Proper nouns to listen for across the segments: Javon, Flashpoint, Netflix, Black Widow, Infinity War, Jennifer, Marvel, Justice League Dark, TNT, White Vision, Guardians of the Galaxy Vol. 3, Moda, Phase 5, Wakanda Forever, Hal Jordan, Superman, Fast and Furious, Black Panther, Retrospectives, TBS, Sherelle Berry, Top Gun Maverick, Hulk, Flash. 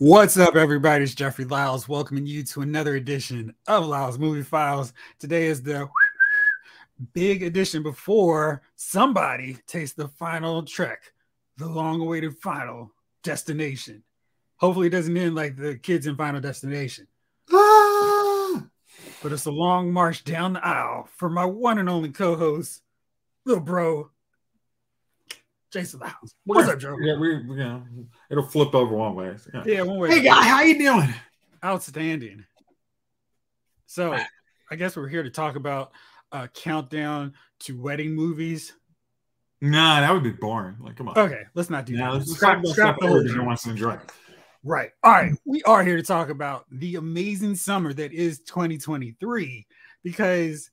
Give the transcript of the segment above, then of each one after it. What's up, everybody? It's Jeffrey Lyles welcoming you to another edition of Lyles' Movie Files. Today is the big edition before somebody takes the final trek, the long-awaited final destination. Hopefully it doesn't end like the kids in Final Destination. But it's a long march down the aisle for my one and only co-host, little bro, Jason Lyles. What's up, Joe? Yeah, we're it'll flip over one way. Yeah. One way. Hey, guy, how you doing? Outstanding. So I guess we're here to talk about a countdown to wedding movies. Nah, that would be boring. Like, come on. Okay, let's not do that. Let's scrap the whole thing. Wants to enjoy. Right. All right. We are here to talk about the amazing summer that is 2023, because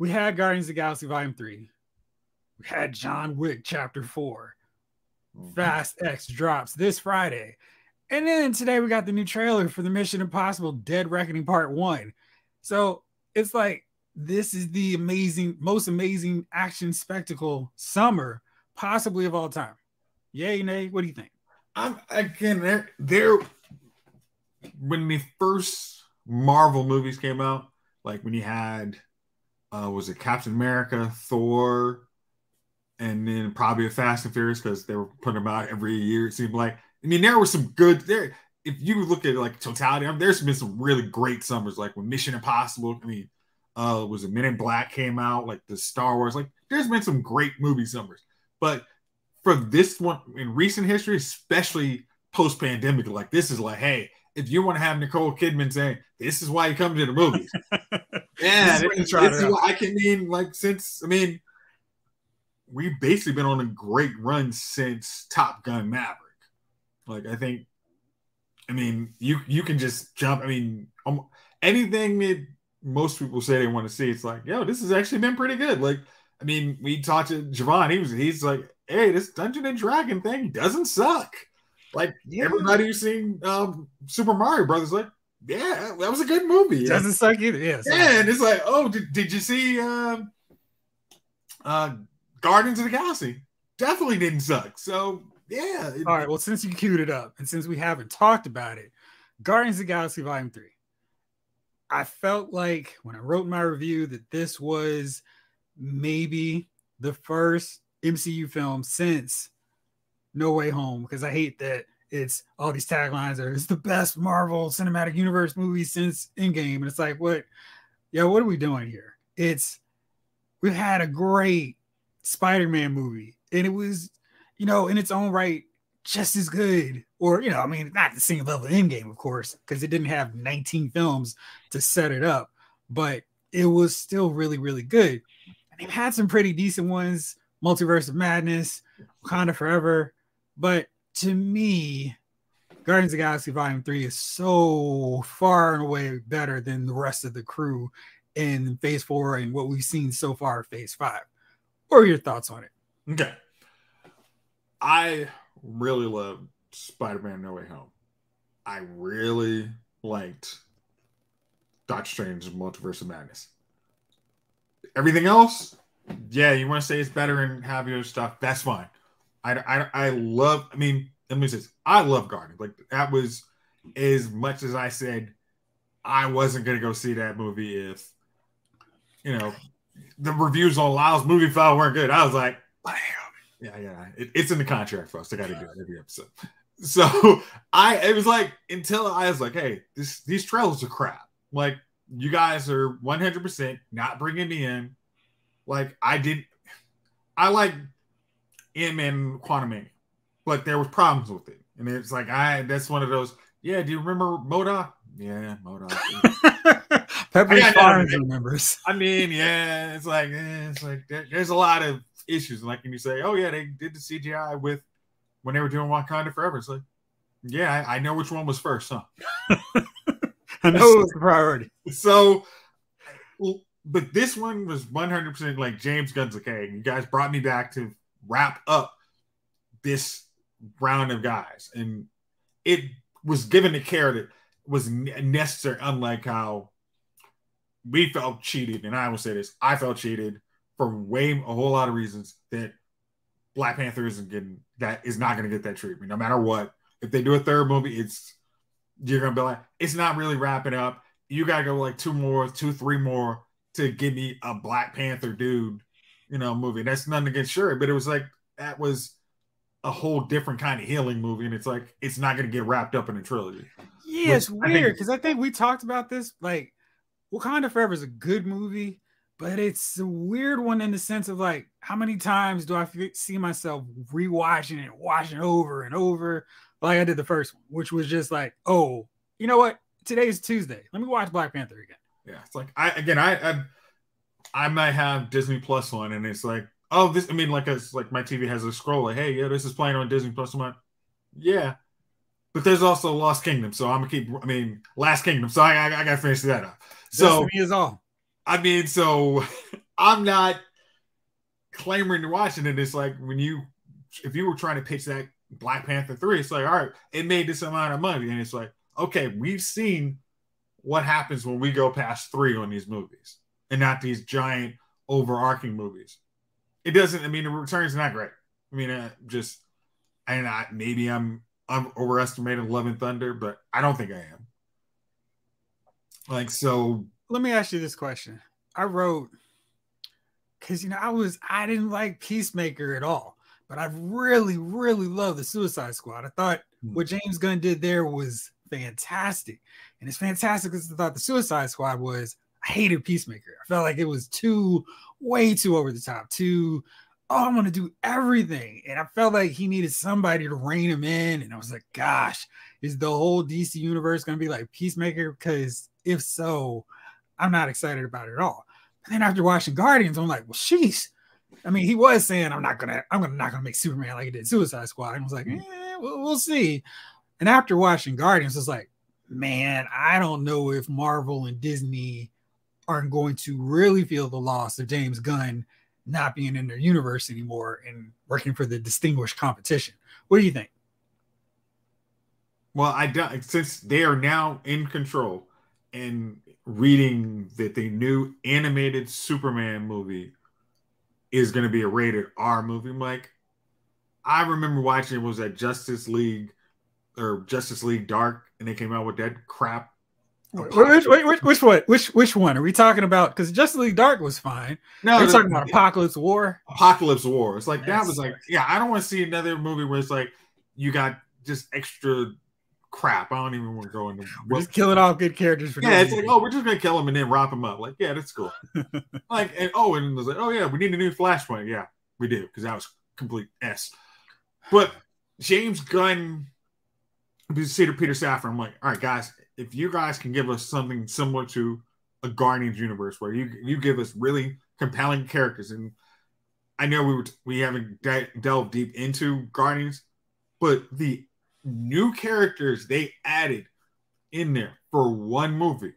we had Guardians of the Galaxy Vol. 3. We had John Wick Chapter 4. Fast X drops this Friday. And then today we got the new trailer for the Mission Impossible Dead Reckoning Part 1. So it's like, this is the most amazing action spectacle summer possibly of all time. Yay, nay, what do you think? When the first Marvel movies came out, like when you had, was it Captain America, Thor, and then probably a Fast and Furious, because they were putting them out every year, it seemed like. I mean, there were some good, there. If you look at like totality, there's been some really great summers, like when Mission Impossible, I mean, was it Men in Black came out, like the Star Wars, like there's been some great movie summers. But for this one in recent history, especially post-pandemic, like this is like, hey, if you want to have Nicole Kidman saying, this is why you come to the movies. Yeah, this is why I can mean, like, since, I mean, we've basically been on a great run since Top Gun Maverick. Like, I think, I mean, you can just jump. I mean, anything that most people say they want to see, it's like, yo, this has actually been pretty good. Like, I mean, we talked to Javon. He's like, hey, this Dungeon and Dragon thing doesn't suck. Like, everybody who's seen Super Mario Brothers, like, yeah, that was a good movie. Doesn't suck either. Yeah, and it's like, oh, did you see Guardians of the Galaxy? Definitely didn't suck. So, yeah. All right, well, since you queued it up, and since we haven't talked about it, Guardians of the Galaxy Volume 3. I felt like when I wrote my review that this was maybe the first MCU film since No Way Home, because I hate that it's all these taglines are, it's the best Marvel Cinematic Universe movie since Endgame, and it's like, what are we doing here? We've had a great Spider-Man movie, and it was, in its own right, just as good, or, I mean, not the same level of Endgame, of course, because it didn't have 19 films to set it up, but it was still really, really good. And they've had some pretty decent ones, Multiverse of Madness, Wakanda Forever. But to me, Guardians of the Galaxy Volume 3 is so far and away better than the rest of the crew in Phase 4 and what we've seen so far in Phase 5. What are your thoughts on it? Okay. I really loved Spider-Man No Way Home. I really liked Doctor Strange's Multiverse of Madness. Everything else... yeah, you want to say it's better and have your stuff, that's fine. I love Guardians. Like, that was, as much as I said I wasn't going to go see that movie if, the reviews on Lyles' Movie File weren't good. I was like, bam. Yeah. It's in the contract for us. They got to do it every episode. So, I was like, hey, these trailers are crap. Like, you guys are 100% not bringing me in. Like, I like Ant-Man and Quantumania, but there was problems with it. And it's like, that's one of those, yeah, do you remember Moda? Yeah, Moda. Pepperidge remembers. I mean, yeah, it's like there's a lot of issues. Like, when you say, oh, yeah, they did the CGI when they were doing Wakanda Forever. It's like, yeah, I know which one was first, huh? I know it was the priority. So, but this one was 100% like James Gunn's like, hey, you guys brought me back to wrap up this round of guys. And it was given the care that was necessary, unlike how we felt cheated. And I will say this, I felt cheated for a whole lot of reasons that Black Panther is not going to get that treatment, no matter what. If they do a third movie, it's you're gonna be like, it's not really wrapping up. You gotta go like two, three more to give me a Black Panther dude, you know, movie. And that's nothing against Shuri, but it was like that was a whole different kind of healing movie, and it's like it's not gonna get wrapped up in a trilogy. Yeah, it's weird because I think we talked about this. Like, Wakanda Forever is a good movie, but it's a weird one in the sense of like, how many times do I see myself rewatching it, watching over and over? Like I did the first one, which was just like, oh, you know what? Today's Tuesday. Let me watch Black Panther again. Yeah, it's like I might have Disney Plus on, and it's like, oh, this. I mean, like, it's like my TV has a scroll like, hey, yeah, this is playing on Disney Plus. I'm like, yeah, but there's also Lost Kingdom, so I'm gonna keep. I mean, Last Kingdom, so I gotta finish that up. So Destiny is all. I mean, so I'm not clamoring to watch it. And it's like when you, if you were trying to pitch that Black Panther 3, it's like, all right, it made this amount of money. And it's like, okay, we've seen what happens when we go past 3 on these movies and not these giant overarching movies. It doesn't, I mean, the return's not great. I mean, maybe I'm overestimating Love and Thunder, but I don't think I am. Like, so. Let me ask you this question. I wrote, because, you know, I didn't like Peacemaker at all, but I really, really love the Suicide Squad. I thought what James Gunn did there was fantastic. And it's fantastic because I thought the Suicide Squad was, I hated Peacemaker. I felt like it was way too over the top, too, oh, I'm going to do everything. And I felt like he needed somebody to rein him in. And I was like, gosh, is the whole DC universe going to be like Peacemaker? Because if so, I'm not excited about it at all. And then after watching Guardians, I'm like, well, sheesh. I mean, he was saying, I'm not gonna make Superman like he did Suicide Squad. And I was like, we'll see. And after watching Guardians, it's like, man, I don't know if Marvel and Disney are going to really feel the loss of James Gunn not being in their universe anymore and working for the distinguished competition. What do you think? Well, I don't, since they are now in control. And reading that the new animated Superman movie is going to be a rated R movie, I'm like, I remember watching it was at Justice League Dark, and they came out with that crap. Which one are we talking about? Because Justice League Dark was fine. No, we're talking about Apocalypse War. It's like that was like, yeah, I don't want to see another movie where it's like you got just extra crap. I don't even want to go into. We're just killing off good characters for no reason. It's like, oh, we're just gonna kill them and then wrap them up. Like, yeah, that's cool. Like, and it was like, oh yeah, we need a new Flashpoint. Yeah, we do, because that was complete s. But James Gunn, Peter Safran, I'm like, all right, guys, if you guys can give us something similar to a Guardians universe where you give us really compelling characters, and I know we haven't delved deep into Guardians, but the new characters they added in there for one movie.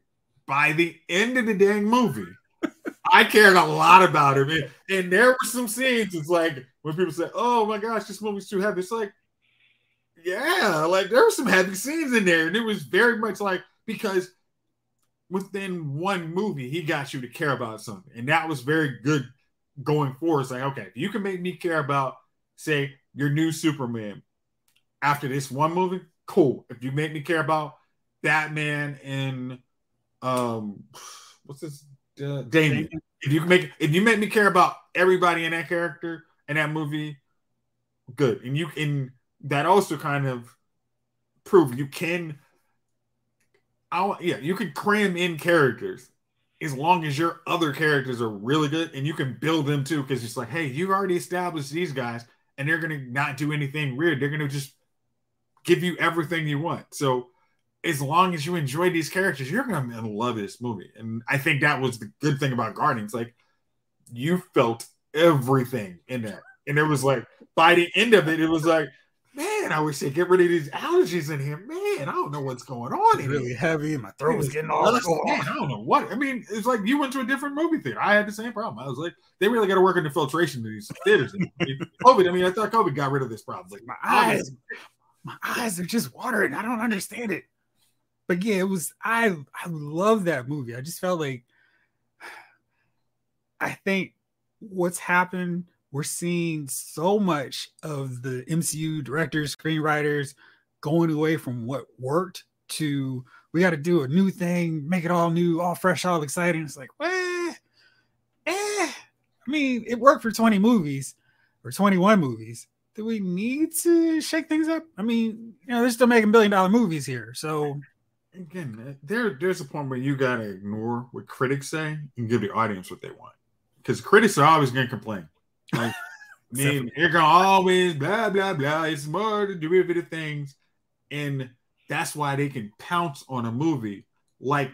By the end of the dang movie, I cared a lot about it, man. And there were some scenes. It's like when people say, "Oh my gosh, this movie's too heavy." It's like, yeah, like there were some heavy scenes in there, and it was very much like because within one movie, he got you to care about something, and that was very good going forward. It's like, okay, if you can make me care about, say, your new Superman after this one movie, cool. If you make me care about Batman and what's this, Damien. If you make me care about everybody in that character and that movie, good. And you can, that also kind of prove you can. You can cram in characters as long as your other characters are really good, and you can build them too. Because it's like, hey, you already established these guys, and they're gonna not do anything weird. They're gonna just give you everything you want. So as long as you enjoy these characters, you're going to love this movie. And I think that was the good thing about Guardians. Like, you felt everything in there. And it was like, by the end of it, it was like, man, I wish they'd get rid of these allergies in here. Man, I don't know what's going on. It's really heavy and my throat was getting all sore. I don't know what. I mean, it's like you went to a different movie theater. I had the same problem. I was like, they really got to work on the filtration of these theaters. COVID, I mean, I thought COVID got rid of this problem. Like, my eyes are just watering. I don't understand it. But yeah, it was, I love that movie. I just felt like, I think what's happened, we're seeing so much of the MCU directors, screenwriters, going away from what worked to we got to do a new thing, make it all new, all fresh, all exciting. It's like, I mean, it worked for 20 movies or 21 movies. Do we need to shake things up? I mean, you know, they're still making billion-dollar movies here. So again, there's a point where you got to ignore what critics say and give the audience what they want. Because critics are always going to complain. Like, they're going to always blah, blah, blah. It's more derivative things. And that's why they can pounce on a movie like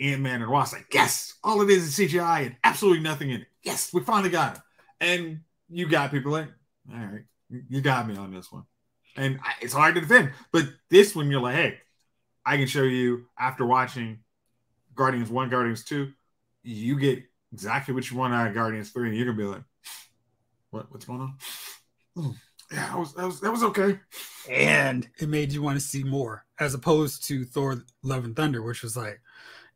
Ant-Man and Wasp. Like, yes, all it is CGI and absolutely nothing in it. Yes, we finally got it. And you got people like, all right, you got me on this one. And it's hard to defend. But this one, you're like, hey, I can show you after watching Guardians 1, Guardians 2, you get exactly what you want out of Guardians 3, and you're gonna be like, what's going on? Ooh, yeah, that was okay. And it made you want to see more, as opposed to Thor Love and Thunder, which was like,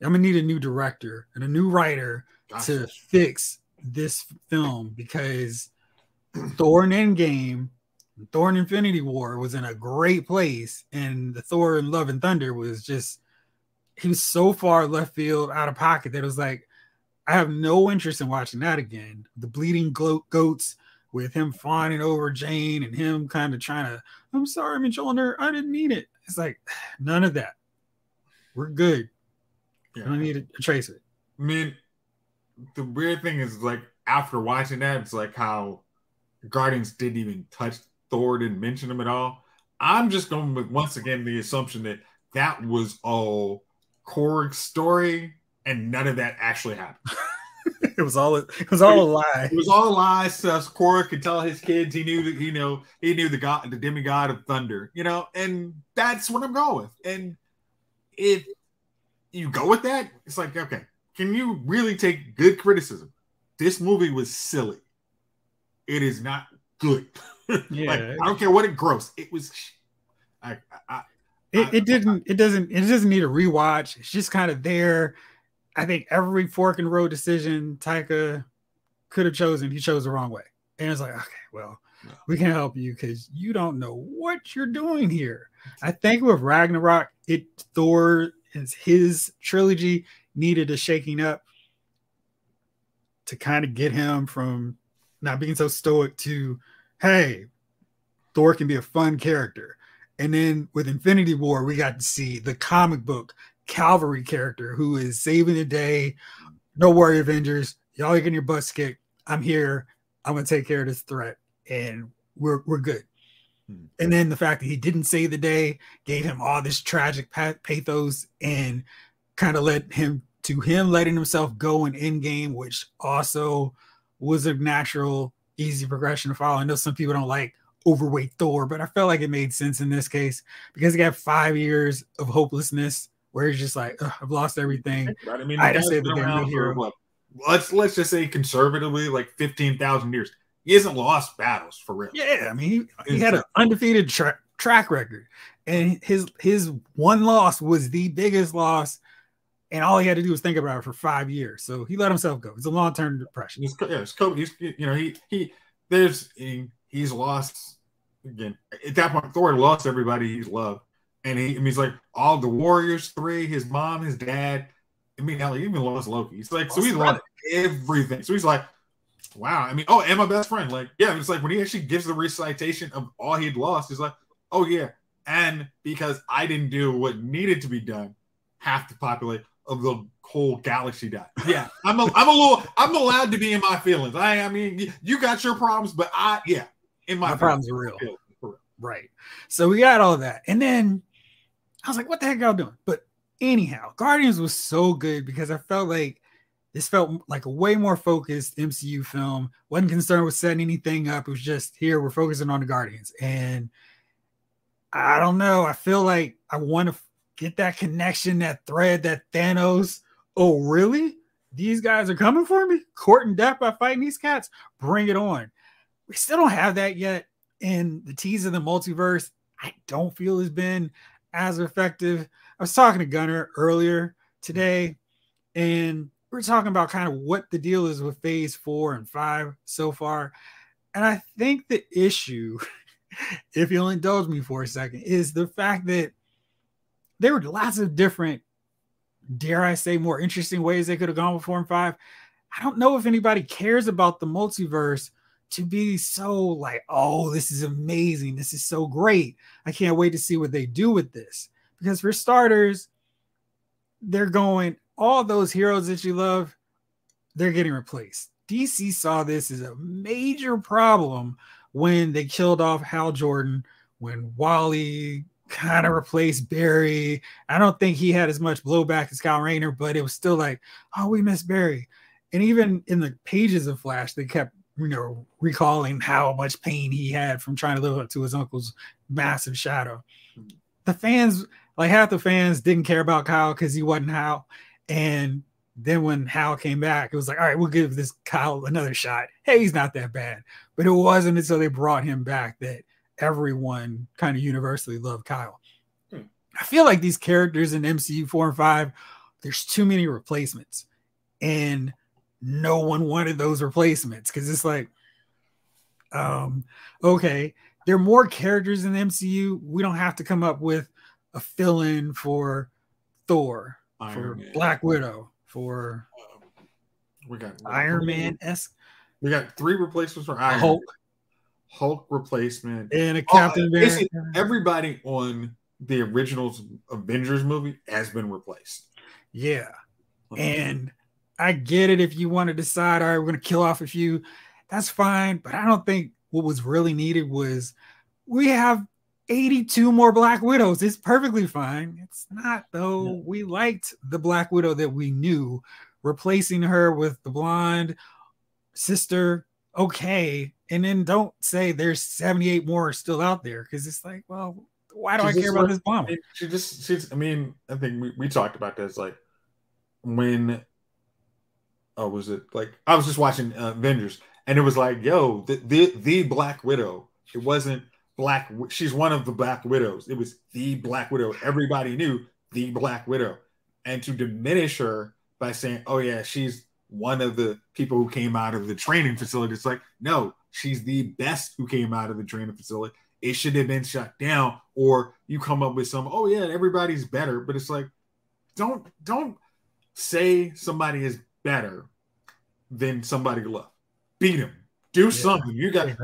I'm gonna need a new director and a new writer to fix this film, because Thor in Endgame, Thor in Infinity War was in a great place, and the Thor in Love and Thunder was just, he was so far left field, out of pocket, that it was like, I have no interest in watching that again. The bleeding goats with him fawning over Jane and him kind of trying to, I'm sorry, I'm enjoying her. I didn't mean it. It's like, none of that. We're good. Yeah. I don't need to trace it. I mean, the weird thing is, like, after watching that, it's like how Guardians didn't even touch Thor, didn't mention him at all. I'm just going with, once again, the assumption that that was all Korg's story. And none of that actually happened. It was all a lie. It was all a lie. So Korg could tell his kids he knew that, you know, he knew the god, the demigod of thunder, you know, and that's what I'm going with. And if you go with that, it's like, okay, can you really take good criticism? This movie was silly. It is not good. Yeah, like, I don't care what it grossed. It was. It doesn't need a rewatch. It's just kind of there. I think every fork and road decision Taika could have chosen, he chose the wrong way. And it's like, okay, well, we can help you because you don't know what you're doing here. I think with Ragnarok, Thor and his trilogy needed a shaking up to kind of get him from not being so stoic to, hey, Thor can be a fun character. And then with Infinity War, we got to see the comic book Calvary character who is saving the day. No worry, Avengers. Y'all are getting your butts kicked. I'm here. I'm going to take care of this threat. And we're good. Mm-hmm. And then the fact that he didn't save the day gave him all this tragic pathos and kind of led him to him letting himself go in Endgame, which also was a natural, easy progression to follow. I know some people don't like overweight Thor, but I felt like it made sense in this case because he got 5 years of hopelessness where he's just like, I've lost everything. Right. I mean, I just say that they're no hero. Let's just say conservatively, like 15,000 years. He hasn't lost battles for real. Yeah, I mean, he had an undefeated track record, and his one loss was the biggest loss, and all he had to do was think about it for 5 years. So he let himself go. It's a long-term depression. It's COVID. He's lost again. At that point, Thor lost everybody he's loved. And he's like all the Warriors 3, his mom, his dad. I mean, hell, he even lost Loki. He's like, so he's lost everything. So he's like, wow. I mean, and my best friend. Like, yeah, it's like when he actually gives the recitation of all he'd lost, he's like, oh, yeah. And because I didn't do what needed to be done, half the population of the whole galaxy died. Yeah, I'm allowed to be in my feelings. I mean, you got your problems, but my problems are real. Right. So we got all that. And then I was like, what the heck y'all doing? But anyhow, Guardians was so good because I felt like this felt like a way more focused MCU film. Wasn't concerned with setting anything up. It was just here, we're focusing on the Guardians. And I don't know. I feel like I want to get that connection, that thread, that Thanos. Oh, really? These guys are coming for me? Courting death by fighting these cats? Bring it on. We still don't have that yet. In the tease of the multiverse, I don't feel has been as effective. I was talking to Gunner earlier today, and we're talking about kind of what the deal is with phase 4 and 5 so far. And I think the issue if you'll indulge me for a second, is the fact that there were lots of different, dare I say, more interesting ways they could have gone with 4 and 5. I don't know if anybody cares about the multiverse to be so like, oh, this is amazing. This is so great. I can't wait to see what they do with this. Because for starters, they're going, all those heroes that you love, they're getting replaced. DC saw this as a major problem when they killed off Hal Jordan, when Wally kind of replaced Barry. I don't think he had as much blowback as Kyle Rayner, but it was still like, oh, we miss Barry. And even in the pages of Flash, they kept, you know, recalling how much pain he had from trying to live up to his uncle's massive shadow. The fans, like half the fans didn't care about Kyle because he wasn't Hal. And then when Hal came back, it was like, all right, we'll give this Kyle another shot. Hey, he's not that bad. But it wasn't until they brought him back that everyone kind of universally loved Kyle. I feel like these characters in MCU 4 and 5, there's too many replacements. And no one wanted those replacements because it's like, okay, there are more characters in the MCU. We don't have to come up with a fill-in for Thor, Iron Man. Black Widow, for Iron Man-esque. We got 3 replacements for Iron Man. Hulk replacement. And a Captain America. Everybody on the original Avengers movie has been replaced. Yeah. And I get it if you want to decide, all right, we're going to kill off a few. That's fine. But I don't think what was really needed was we have 82 more Black Widows. It's perfectly fine. It's not, though. No. We liked the Black Widow that we knew. Replacing her with the blonde sister, okay. And then don't say there's 78 more still out there, because it's like, well, why do I care about this bomb? She's, I mean, I think we talked about this, like, when, was it, like, I was just watching Avengers, and it was like, yo, the Black Widow. It wasn't Black, she's one of the Black Widows. It was the Black Widow. Everybody knew the Black Widow. And to diminish her by saying, oh yeah, she's one of the people who came out of the training facility. It's like, no, she's the best who came out of the training facility. It should have been shut down. Or you come up with some, oh yeah, everybody's better. But it's like, don't say somebody is better than somebody love. Beat him. Do something. You gotta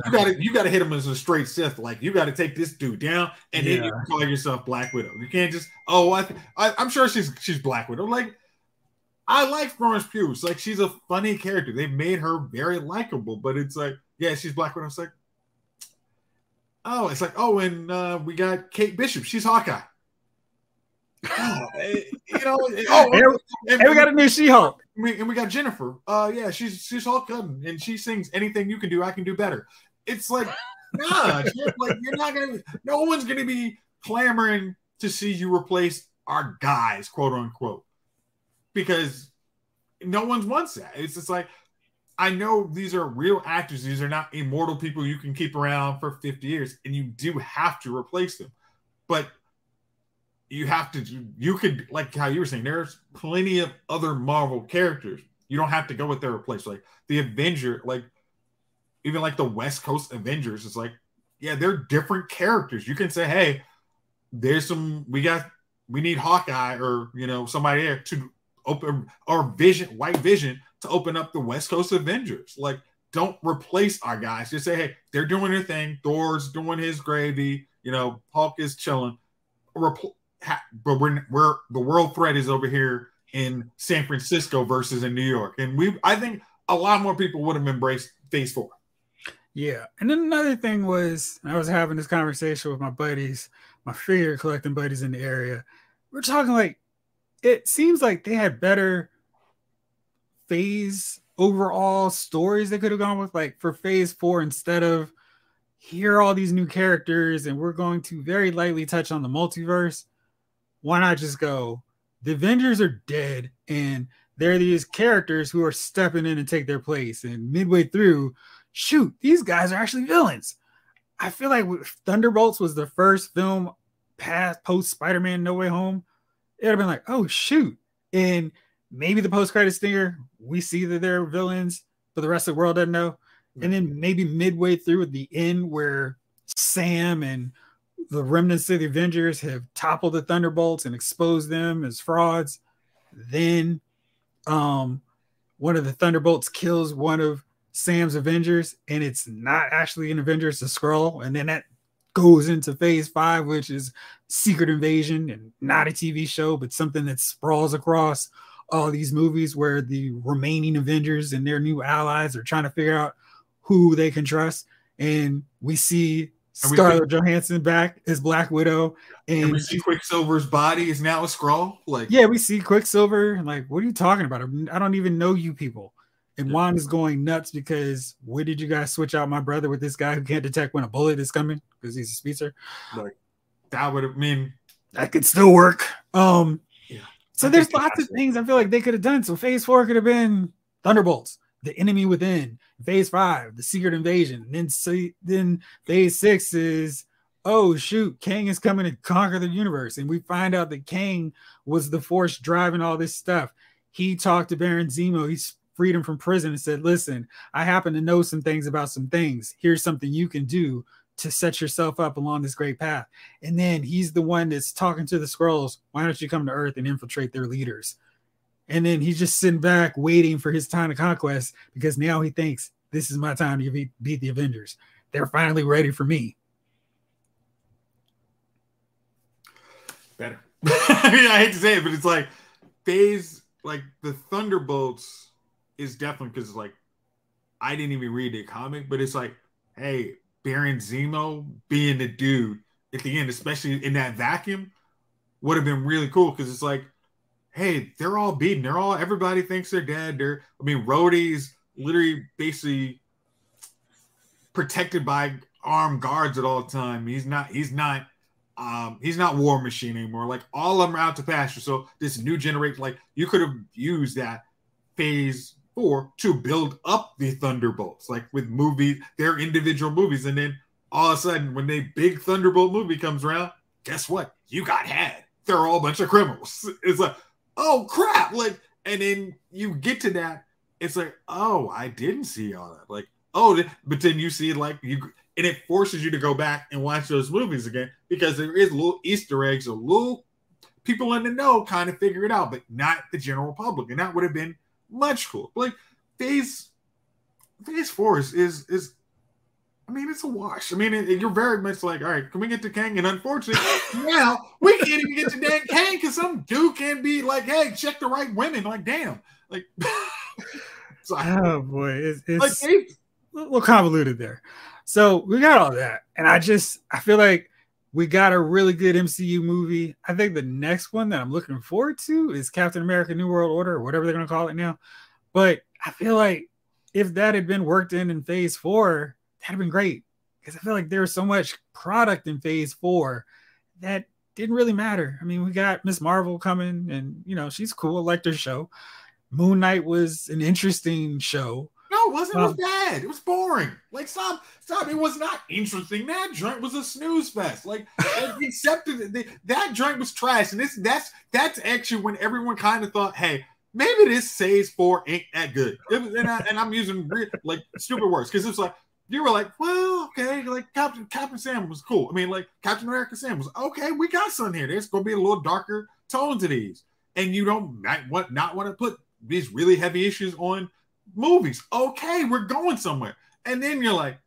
hit him as a straight Sith. Like, you gotta take this dude down, and then you can call yourself Black Widow. You can't just, oh, I'm sure she's Black Widow. Like, I like Florence Pugh. It's like, she's a funny character. They made her very likable, but it's like, yeah, she's Black Widow. It's like, oh, it's like, oh, and we got Kate Bishop. She's Hawkeye. You know, and we got a new She-Hulk. And we got Jennifer. Yeah, she's Hulk Hogan, and she sings anything you can do, I can do better. It's like, nah, like, you're not gonna. No one's gonna be clamoring to see you replace our guys, quote unquote, because no one wants that. It's just like, I know these are real actors; these are not immortal people you can keep around for 50 years, and you do have to replace them, but. You have to, you could, like how you were saying, there's plenty of other Marvel characters. You don't have to go with their replacement. Like the Avenger, like even like the West Coast Avengers, it's like, yeah, they're different characters. You can say, hey, there's some, we need Hawkeye or, you know, somebody there to open, or Vision, White Vision, to open up the West Coast Avengers. Like, don't replace our guys. Just say, hey, they're doing their thing. Thor's doing his gravy. You know, Hulk is chilling. But we're the world threat is over here in San Francisco versus in New York, and I think a lot more people would have embraced Phase 4. Yeah, and then another thing was, I was having this conversation with my buddies, my figure collecting buddies in the area. We're talking like, it seems like they had better phase overall stories they could have gone with, like for Phase 4, instead of here are all these new characters, and we're going to very lightly touch on the multiverse. Why not just go, the Avengers are dead, and there are these characters who are stepping in and take their place. And midway through, shoot, these guys are actually villains. I feel like Thunderbolts was the first film post Spider-Man No Way Home. It would have been like, oh, shoot. And maybe the post-credits stinger, we see that they're villains, but the rest of the world doesn't know. And then maybe midway through at the end where Sam and the remnants of the Avengers have toppled the Thunderbolts and exposed them as frauds. Then one of the Thunderbolts kills one of Sam's Avengers, and it's not actually an Avenger, it's a Skrull. And then that goes into phase 5, which is Secret Invasion, and not a TV show, but something that sprawls across all these movies where the remaining Avengers and their new allies are trying to figure out who they can trust. And we see Scarlett Johansson back as Black Widow, and we see Quicksilver's body is now a Skrull. Like, yeah, we see Quicksilver, and like, what are you talking about? I don't even know you people. And Wanda's going nuts because where did you guys switch out my brother with this guy who can't detect when a bullet is coming because he's a speedster? Like, that would have mean that could still work. Yeah. So there's lots of things I feel like they could have done. So phase 4 could have been Thunderbolts, the enemy within. Phase 5, the Secret Invasion. And then phase 6 is, oh shoot, Kang is coming to conquer the universe, and we find out that Kang was the force driving all this stuff. He talked to Baron Zemo. He's freedom from prison and said, listen, I happen to know some things about some things. Here's something you can do to set yourself up along this great path. And then he's the one that's talking to the Skrulls. Why don't you come to Earth and infiltrate their leaders? And then he's just sitting back waiting for his time to conquest, because now he thinks this is my time to beat the Avengers. They're finally ready for me. Better. I mean, I hate to say it, but it's like phase, like the Thunderbolts is definitely, because it's like, I didn't even read the comic, but it's like, hey, Baron Zemo being the dude at the end, especially in that vacuum, would have been really cool, because it's like, hey, they're all beaten. They're all, everybody thinks they're dead. Rhodey's literally basically protected by armed guards at all time. He's not War Machine anymore. Like, all of them are out to pasture. So this new generation, like, you could have used that phase 4 to build up the Thunderbolts, like with movies, their individual movies. And then all of a sudden, when the big Thunderbolt movie comes around, guess what? You got had. They're all a bunch of criminals. It's like, oh crap. Like, and then you get to that. It's like, oh, I didn't see all that. Like, oh, but then you see, like, you, and it forces you to go back and watch those movies again, because there is little Easter eggs, a little people in the know kind of figure it out, but not the general public. And that would have been much cool. Like, phase 4 is I mean, it's a wash. I mean, you're very much like, all right, can we get to Kang? And unfortunately, now we can't even get to Dan Kang, because some dude can't be like, hey, check the right women. Like, damn. Like, oh boy, it's like, a little convoluted there. So we got all that, and I feel like we got a really good MCU movie. I think the next one that I'm looking forward to is Captain America New World Order, or whatever they're going to call it now. But I feel like if that had been worked in phase 4, that'd have been great, because I feel like there was so much product in phase 4 that didn't really matter. I mean, we got Miss Marvel coming, and she's cool. I liked her show. Moon Knight was an interesting show. No, it wasn't. It was bad. It was boring. Like, stop. It was not interesting. That joint was a snooze fest. Like, accepted it. That joint was trash. And that's actually when everyone kind of thought, hey, maybe this phase 4 ain't that good. I'm using like stupid words, because it's like, you were like, well, okay, like Captain Sam was cool. I mean, like Captain America Sam was okay. We got something here. There's going to be a little darker tone to these, and you don't not want to put these really heavy issues on movies. Okay, we're going somewhere, and then you're like,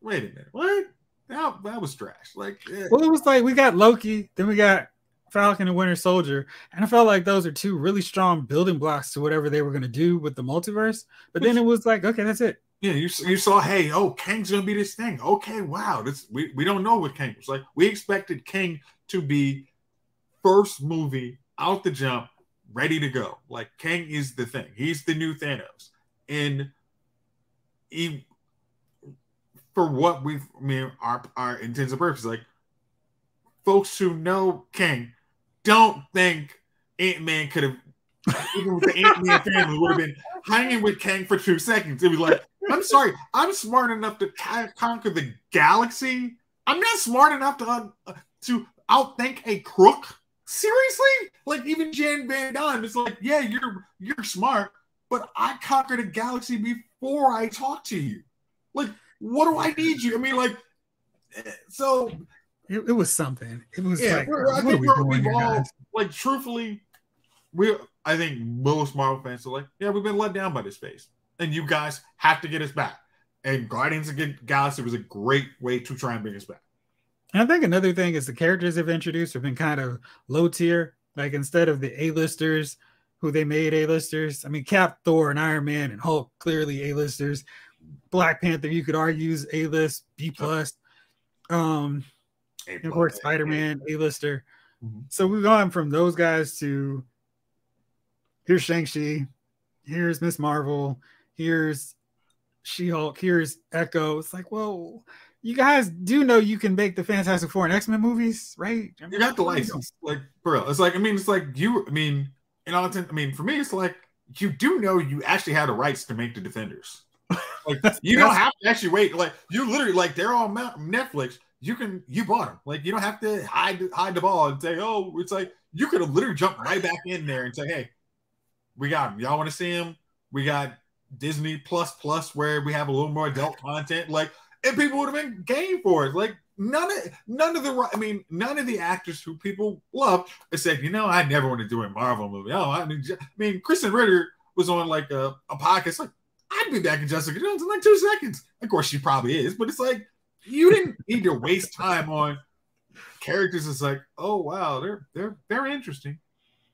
wait a minute, what? That was trash. Like, yeah. Well, it was like we got Loki, then we got Falcon and Winter Soldier, and I felt like those are two really strong building blocks to whatever they were going to do with the multiverse. But then it was like, okay, that's it. Yeah, you saw, hey, oh, Kang's going to be this thing. Okay, wow, we don't know what Kang was like. We expected Kang to be first movie out the jump, ready to go. Like, Kang is the thing. He's the new Thanos. And for what we've, I mean, our intents and purposes, like, folks who know Kang don't think Ant-Man could have, even with the Ant-Man family, would have been hanging with Kang for 2 seconds. It'd be like, I'm sorry, I'm smart enough to conquer the galaxy. I'm not smart enough to outthink a crook. Seriously? Like, even Jan Van Dyne is like, yeah, you're smart, but I conquered a galaxy before I talked to you. Like, what do I need you? I mean, like, So it was something. It was like, I think we've all, like, truthfully, I think most Marvel fans are like, yeah, we've been let down by this phase, and you guys have to get us back. And Guardians of the Galaxy was a great way to try and bring us back. And I think another thing is the characters they've introduced have been kind of low tier. Like, instead of the A-listers who they made A-listers, I mean, Cap, Thor, and Iron Man and Hulk, clearly A-listers. Black Panther, you could argue, is A-list, B+. And of course, Spider-Man, A-lister. Mm-hmm. So we've gone from those guys to here's Shang-Chi, here's Miss Marvel, here's She-Hulk, here's Echo. It's like, well, you guys do know you can make the Fantastic Four and X-Men movies, right? I mean, you got the license, like, bro. It's like, I mean, it's like you. I mean, in all intent, I mean, for me, it's like you do know you actually have the rights to make the Defenders. Like, you don't have to actually wait. Like, you literally, like, they're on Netflix. You bought them. Like, you don't have to hide the ball and say, oh, it's like you could have literally jumped right back in there and say, hey, we got them. Y'all want to see them? We got Disney Plus, where we have a little more adult content, like. And people would have been game for it. Like, none of the actors who people loved said, you know, I never want to do a Marvel movie. Oh, I mean, Kristen Ritter was on, like, a podcast. Like, I'd be back in Jessica Jones in like 2 seconds. Of course, she probably is, but it's like you didn't need to waste time on characters. It's like, oh wow, they're interesting.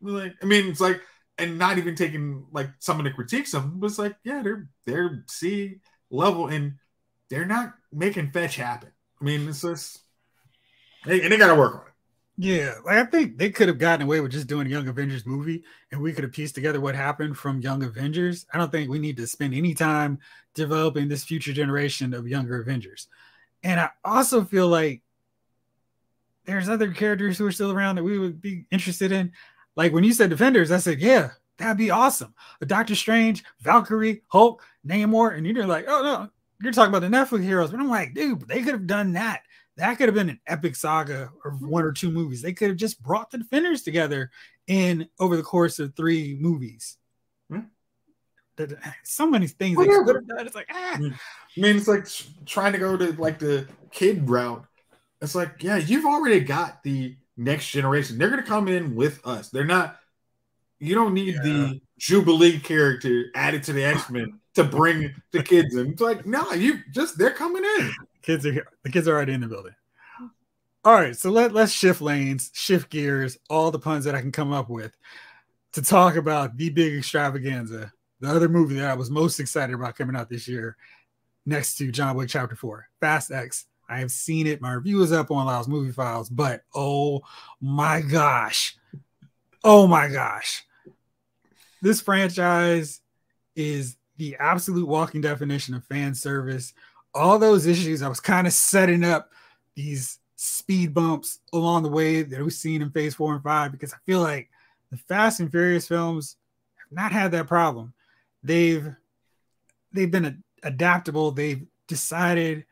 Like, I mean, it's like, and not even taking like someone to critique something, but it's like, yeah, they're C level and. They're not making fetch happen. I mean, it's just they got to work on it. Yeah, like I think they could have gotten away with just doing a Young Avengers movie, and we could have pieced together what happened from Young Avengers. I don't think we need to spend any time developing this future generation of younger Avengers. And I also feel like there's other characters who are still around that we would be interested in. Like when you said Defenders, I said, yeah, that'd be awesome. A Doctor Strange, Valkyrie, Hulk, Namor, and you're like, oh no. You're talking about the Netflix heroes, but I'm like, dude, they could have done that. That could have been an epic saga of 1 or 2 movies. They could have just brought the Defenders together in over the course of 3 movies. So many things they could have done. It's like, ah. I mean, it's like trying to go to like the kid route. It's like, yeah, you've already got the next generation. They're going to come in with us. They're not, you don't need the Jubilee character added to the X-Men to bring the kids in. It's like, no, you just, they're coming in. Kids are here. The kids are already in the building. All right, so let's shift lanes, shift gears, all the puns that I can come up with to talk about the big extravaganza, the other movie that I was most excited about coming out this year, next to John Wick Chapter 4, Fast X. I have seen it. My review is up on Lyles' Movie Files, but oh my gosh. This franchise is the absolute walking definition of fan service. All those issues, I was kind of setting up these speed bumps along the way that we've seen in Phase 4 and 5, because I feel like the Fast and Furious films have not had that problem. They've been adaptable. They've decided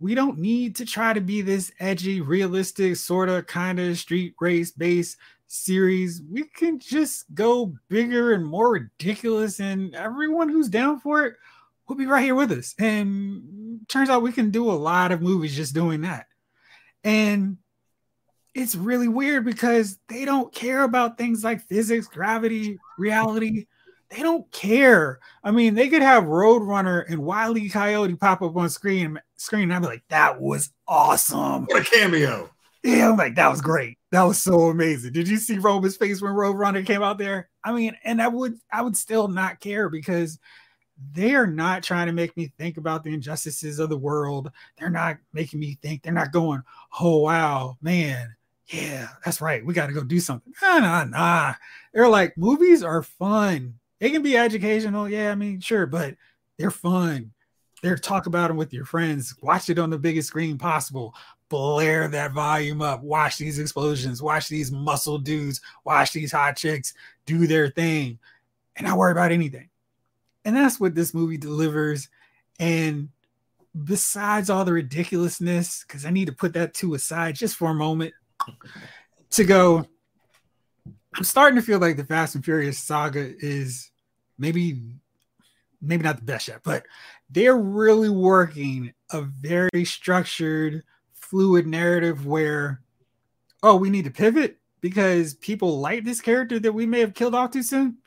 we don't need to try to be this edgy, realistic, sort of kind of street race-based series. We can just go bigger and more ridiculous, and everyone who's down for it will be right here with us. And turns out we can do a lot of movies just doing that. And it's really weird because they don't care about things like physics, gravity, reality. They don't care. I mean, they could have Roadrunner and Wile E. Coyote pop up on screen and I'd be like, that was awesome. What a cameo. Yeah, I'm like, that was great. That was so amazing. Did you see Roman's face when Roadrunner came out there? I mean, and I would still not care because they are not trying to make me think about the injustices of the world. They're not making me think. They're not going, oh, wow, man. Yeah, that's right. We got to go do something. Nah. They're like, movies are fun. They can be educational. Yeah, I mean, sure, but they're fun. They're talk about them with your friends. Watch it on the biggest screen possible. Blare that volume up. Watch these explosions. Watch these muscle dudes. Watch these hot chicks do their thing and not worry about anything. And that's what this movie delivers. And besides all the ridiculousness, because I need to put that to aside just for a moment to go, I'm starting to feel like the Fast and Furious saga is maybe not the best yet, but they're really working a very structured fluid narrative where, oh, we need to pivot because people like this character that we may have killed off too soon.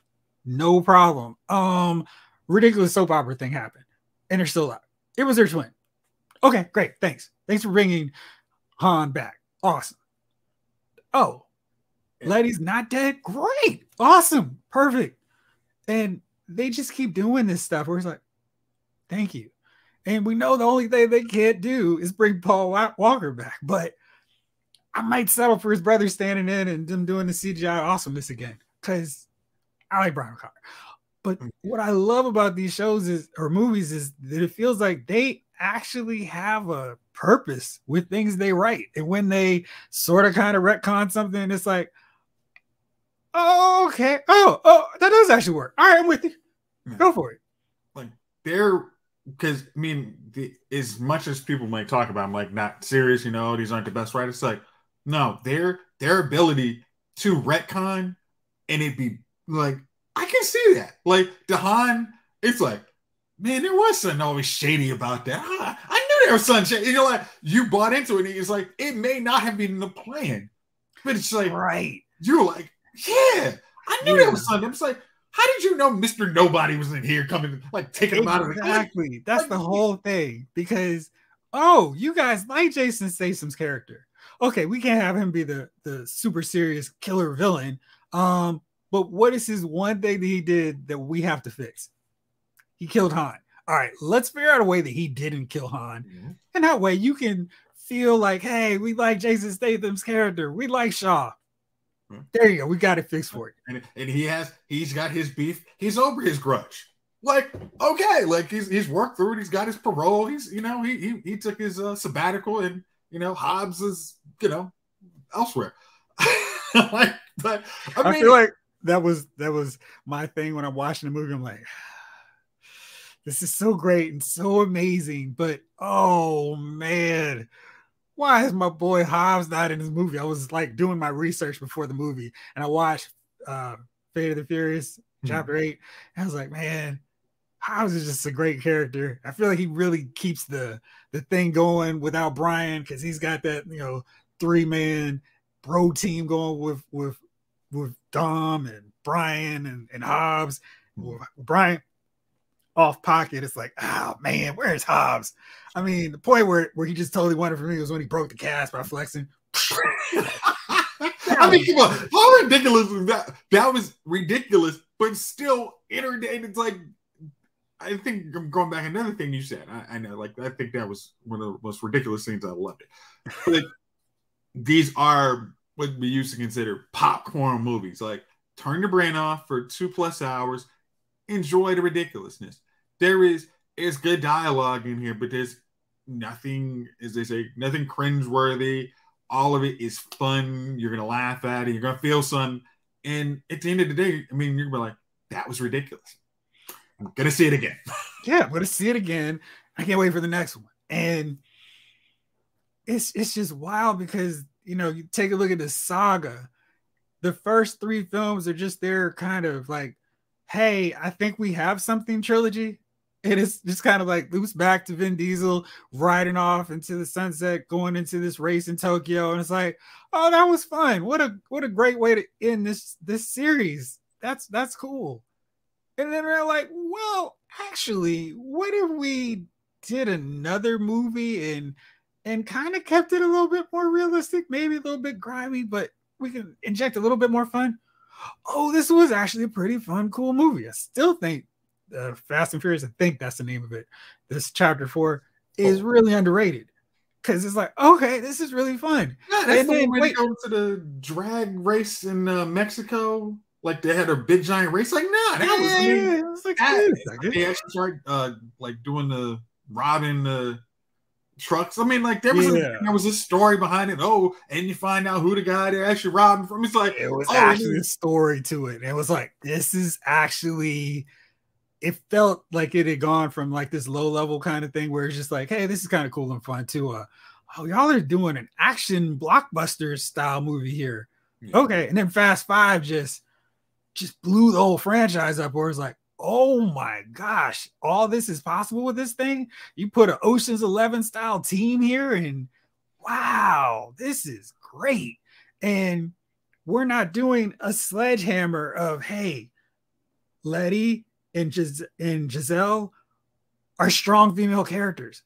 No problem. Ridiculous soap opera thing happened and they're still alive. It was their twin. Okay, great. Thanks. Thanks for bringing Han back. Awesome. Oh, Letty's not dead. Great. Awesome. Perfect. And they just keep doing this stuff where it's like, thank you. And we know the only thing they can't do is bring Paul Walker back, but I might settle for his brother standing in and them doing the CGI awesomeness again because I like Brian Cox. But what I love about these shows is, or movies is that it feels like they actually have a purpose with things they write. And when they sort of kind of retcon something, it's like, oh, okay. Oh, that does actually work. All right, I'm with you. Yeah. Go for it. Like they're, because I mean, as much as people might talk about, I'm like, not serious, you know, these aren't the best writers. It's like, no, their ability to retcon and it'd be like, I can see that. Like, DeHaan, it's like, man, there was something always shady about that. I knew there was something shady. You know, like, you bought into it, and it's like, it may not have been the plan. But it's like, right. You're like, yeah, I knew there was something. It's like, how did you know Mr. Nobody was in here coming, like, taking him out of the Exactly. That's the whole thing. Because, oh, you guys like Jason Statham's character. Okay, we can't have him be the super serious killer villain. But what is his one thing that he did that we have to fix? He killed Han. All right, let's figure out a way that he didn't kill Han. Mm-hmm. And that way you can feel like, hey, we like Jason Statham's character. We like Shaw. Mm-hmm. There you go. We got it fixed for you. And he's got his beef. He's over his grudge. Like, okay, like he's worked through it. He's got his parole. He's, you know, he took his sabbatical and, you know, Hobbs is, you know, elsewhere. Like, but I mean, feel like, that was my thing when I'm watching the movie. I'm like, this is so great and so amazing, but oh man, why is my boy Hobbs not in this movie? I was like doing my research before the movie, and I watched Fate of the Furious Chapter 8, and I was like, man, Hobbs is just a great character. I feel like he really keeps the thing going without Brian because he's got that, you know, 3-man bro team going with Dom and Brian and Hobbs. Brian off pocket. It's like, oh man, where's Hobbs? I mean, the point where he just totally wanted for me was when he broke the cast by flexing. I mean, come on, how ridiculous was that? That was ridiculous, but still entertaining. It's like, I think I'm going back another thing you said. I know, like, I think that was one of the most ridiculous things. I loved it. But these are what we used to consider popcorn movies. Like, turn your brain off for 2+ hours, enjoy the ridiculousness. There's good dialogue in here, but there's nothing, as they say, nothing cringeworthy. All of it is fun. You're gonna laugh at it. You're gonna feel something. And at the end of the day, I mean, you're gonna be like, that was ridiculous. I'm gonna see it again. Yeah, I'm gonna see it again. I can't wait for the next one. And it's just wild because, you know, you take a look at the saga. The first 3 films are just their kind of like, hey, I think we have something trilogy. It is just kind of like loops back to Vin Diesel riding off into the sunset, going into this race in Tokyo. And it's like, oh, that was fun. What a great way to end this series. That's cool. And then they're like, well, actually, what if we did another movie and kind of kept it a little bit more realistic, maybe a little bit grimy, but we can inject a little bit more fun. Oh, this was actually a pretty fun, cool movie. I still think Fast and Furious, I think that's the name of it, this Chapter 4 is really underrated because it's like, okay, this is really fun. Yeah, that's the one where they go to the drag race in Mexico. Like, they had a big giant race. Like, nah, that was amazing. Yeah, it was like, they actually started like doing the robbing the trucks. I mean, like, there was a story behind it. Oh, and you find out who the guy they're actually robbing from. It's like, it was actually a story to it. And it was like, this is actually, it felt like it had gone from like this low level kind of thing where it's just like, hey, this is kind of cool and fun too. Oh, y'all are doing an action blockbuster style movie here. Yeah. Okay. And then Fast 5 just blew the whole franchise up where it's like, oh my gosh, all this is possible with this thing. You put an Ocean's 11 style team here and wow, this is great. And we're not doing a sledgehammer of, hey, Letty and Giselle are strong female characters.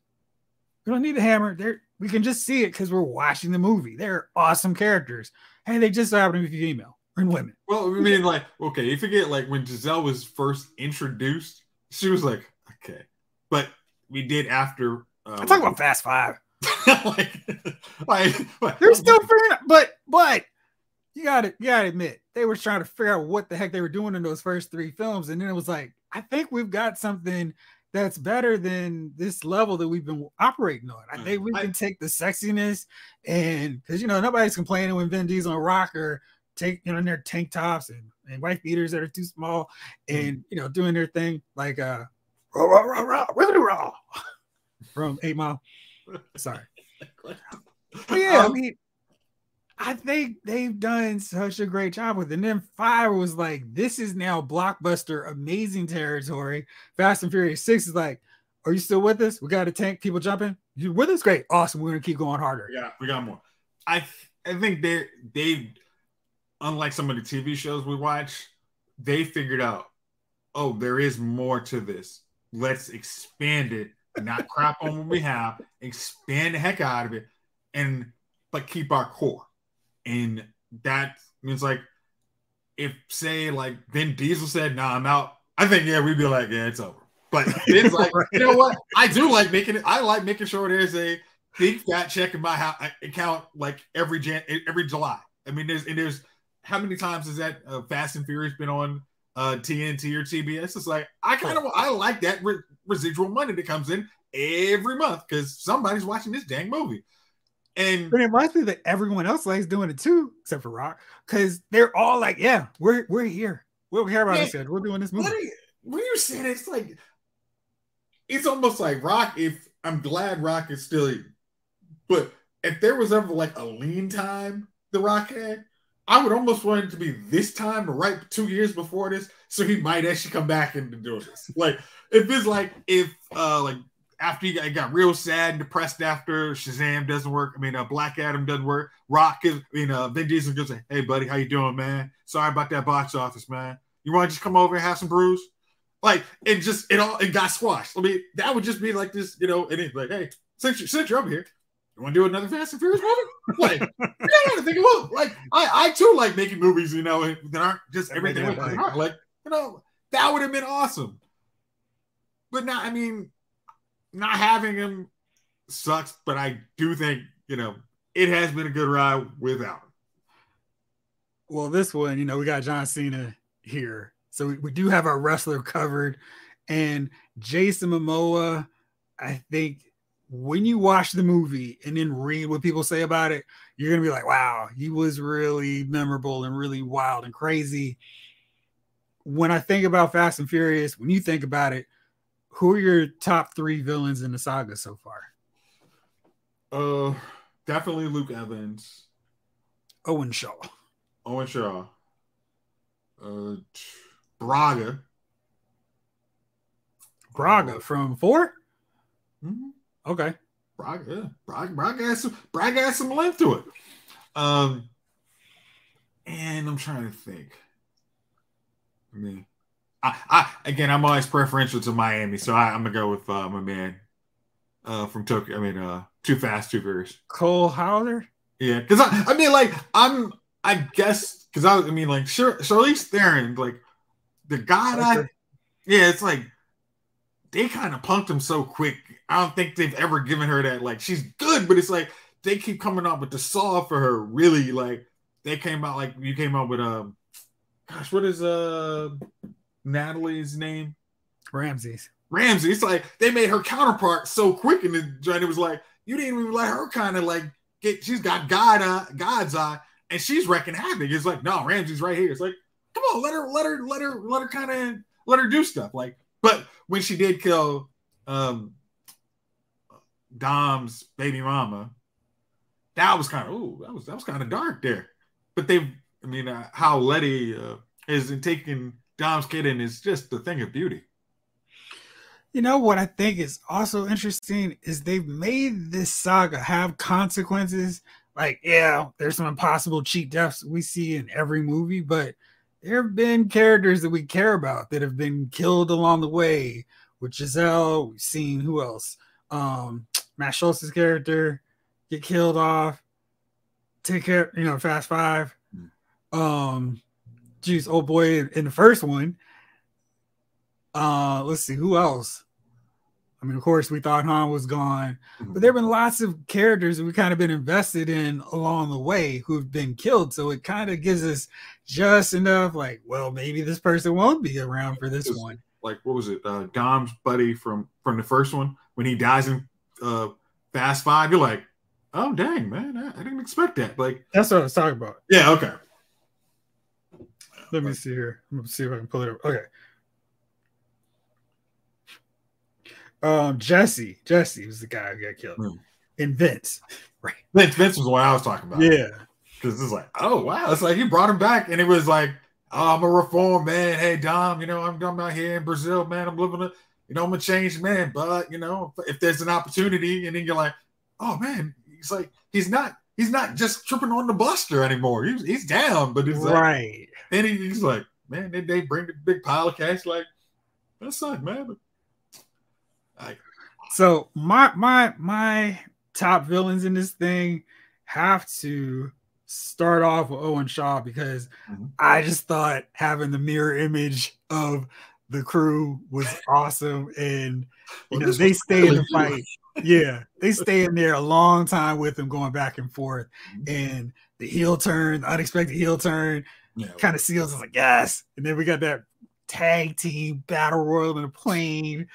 We don't need a hammer. We can just see it because we're watching the movie. They're awesome characters. Hey, they just so happen to be female and women. Well, I mean, like, okay, you forget, like, when Giselle was first introduced, she was like, okay. But we did after... I'm talking about Fast Five. They're still figuring out, but you gotta admit, they were trying to figure out what the heck they were doing in those first three films, and then it was like, I think we've got something that's better than this level that we've been operating on. I think we can take the sexiness, and because nobody's complaining when Vin Diesel and Rock are in their tank tops and wife beaters that are too small, and doing their thing like raw from 8 Mile. Sorry. But yeah, I mean, I think they've done such a great job with it. And then 5 was like, this is now blockbuster, amazing territory. Fast and Furious 6 is like, are you still with us? We got a tank, people jumping. You with us? Great. Awesome. We're going to keep going harder. Yeah, we got more. I think they've, unlike some of the TV shows we watch, they figured out, oh, there is more to this. Let's expand it. Not crap on what we have, expand the heck out of it, but keep our core. And that means, like, if say like Vin Diesel said, "Nah, I'm out," I think we'd be like, "Yeah, it's over." But it's like, you know what? I do like making it. I like making sure there's a big fat check in my account like every July. I mean, there's how many times has that Fast and Furious been on TNT or TBS? It's like I like that. Residual money that comes in every month because somebody's watching this dang movie. But it must be that everyone else likes doing it too, except for Rock, because they're all like, yeah, we're here. We don't care about this. We're doing this movie. When you say that, it's like, it's almost like Rock, if I'm glad Rock is still here, but if there was ever like a lean time the Rock had, I would almost want it to be this time, right 2 years before this, so he might actually come back and do this. Like, if it's like, if after he got real sad and depressed after Shazam doesn't work, Black Adam doesn't work, Rock is, Vin Diesel goes, hey, buddy, how you doing, man? Sorry about that box office, man. You want to just come over and have some brews? Like, it got squashed. I mean, that would just be like this, and it's like, hey, since you're over here, you want to do another Fast and Furious movie? Like, you gotta think about. Like, I too like making movies, that aren't just everything. Like, that would have been awesome. But not, not having him sucks. But I do think it has been a good ride without him. Well, this one, we got John Cena here, so we do have our wrestler covered, and Jason Momoa, I think. When you watch the movie and then read what people say about it, you're going to be like, wow, he was really memorable and really wild and crazy. When I think about Fast and Furious, when you think about it, who are your top 3 villains in the saga so far? Definitely Luke Evans. Owen Shaw. Braga. Braga from 4? Mm-hmm. Okay. Braga has some length to it. And I'm trying to think. I'm always preferential to Miami, so I'm going to go with my man from Tokyo. Too Fast, Too Furious. Cole Hauser? Yeah, because Charlize Theron, like, the guy it's like, they kind of punked him so quick. I don't think they've ever given her that. Like, she's good, but it's like they keep coming out with the saw for her. Really, like they came out like you came out with what is Natalie's name? Ramsey. It's like they made her counterpart so quick, and then Johnny was like, you didn't even let her kind of like get. She's got God's eye, and she's wrecking havoc. It's like, no, Ramsey's right here. It's like, come on, let her do stuff. Like, but when she did kill Dom's baby mama, that was kind of dark there. But how Letty is taking Dom's kid in is just a thing of beauty. You know what I think is also interesting is they've made this saga have consequences. Like, yeah, there's some impossible cheat deaths we see in every movie, but there have been characters that we care about that have been killed along the way. With Giselle, we've seen who else? Matt Schultz's character get killed off. Take care, you know, Fast Five. Geez, old boy in the first one. Let's see, who else? I mean, of course, we thought Han was gone, but there have been lots of characters that we've kind of been invested in along the way who've been killed. So it kind of gives us just enough, like, well, maybe this person won't be around for this one. Like, what was it? Dom's buddy from the first one, when he dies in Fast Five, you're like, oh, dang, man, I didn't expect that. Like, that's what I was talking about. Yeah, okay. Let me see here. Let me see if I can pull it up. Okay. Jesse was the guy who got killed. And Vince. Right. Vince was the one I was talking about. Yeah. Because it's like, oh, wow. It's like, he brought him back. And it was like, oh, I'm a reformed man. Hey, Dom, you know, I'm out here in Brazil, man. I'm living a, you know, I'm a changed man. But, you know, if there's an opportunity, and then you're like, oh, man. He's like, he's not just tripping on the buster anymore. He's down. But it's like, right. And he's like, man, they bring the big pile of cash. Like, that sucked, man. But, so my top villains in this thing have to start off with Owen Shaw, because I just thought having the mirror image of the crew was awesome, and you know, they stay in the fight. Yeah, they stay in there a long time with him, going back and forth, and the heel turn, the unexpected heel turn, kind of seals us, like, yes. And then we got that tag team battle royal in a plane.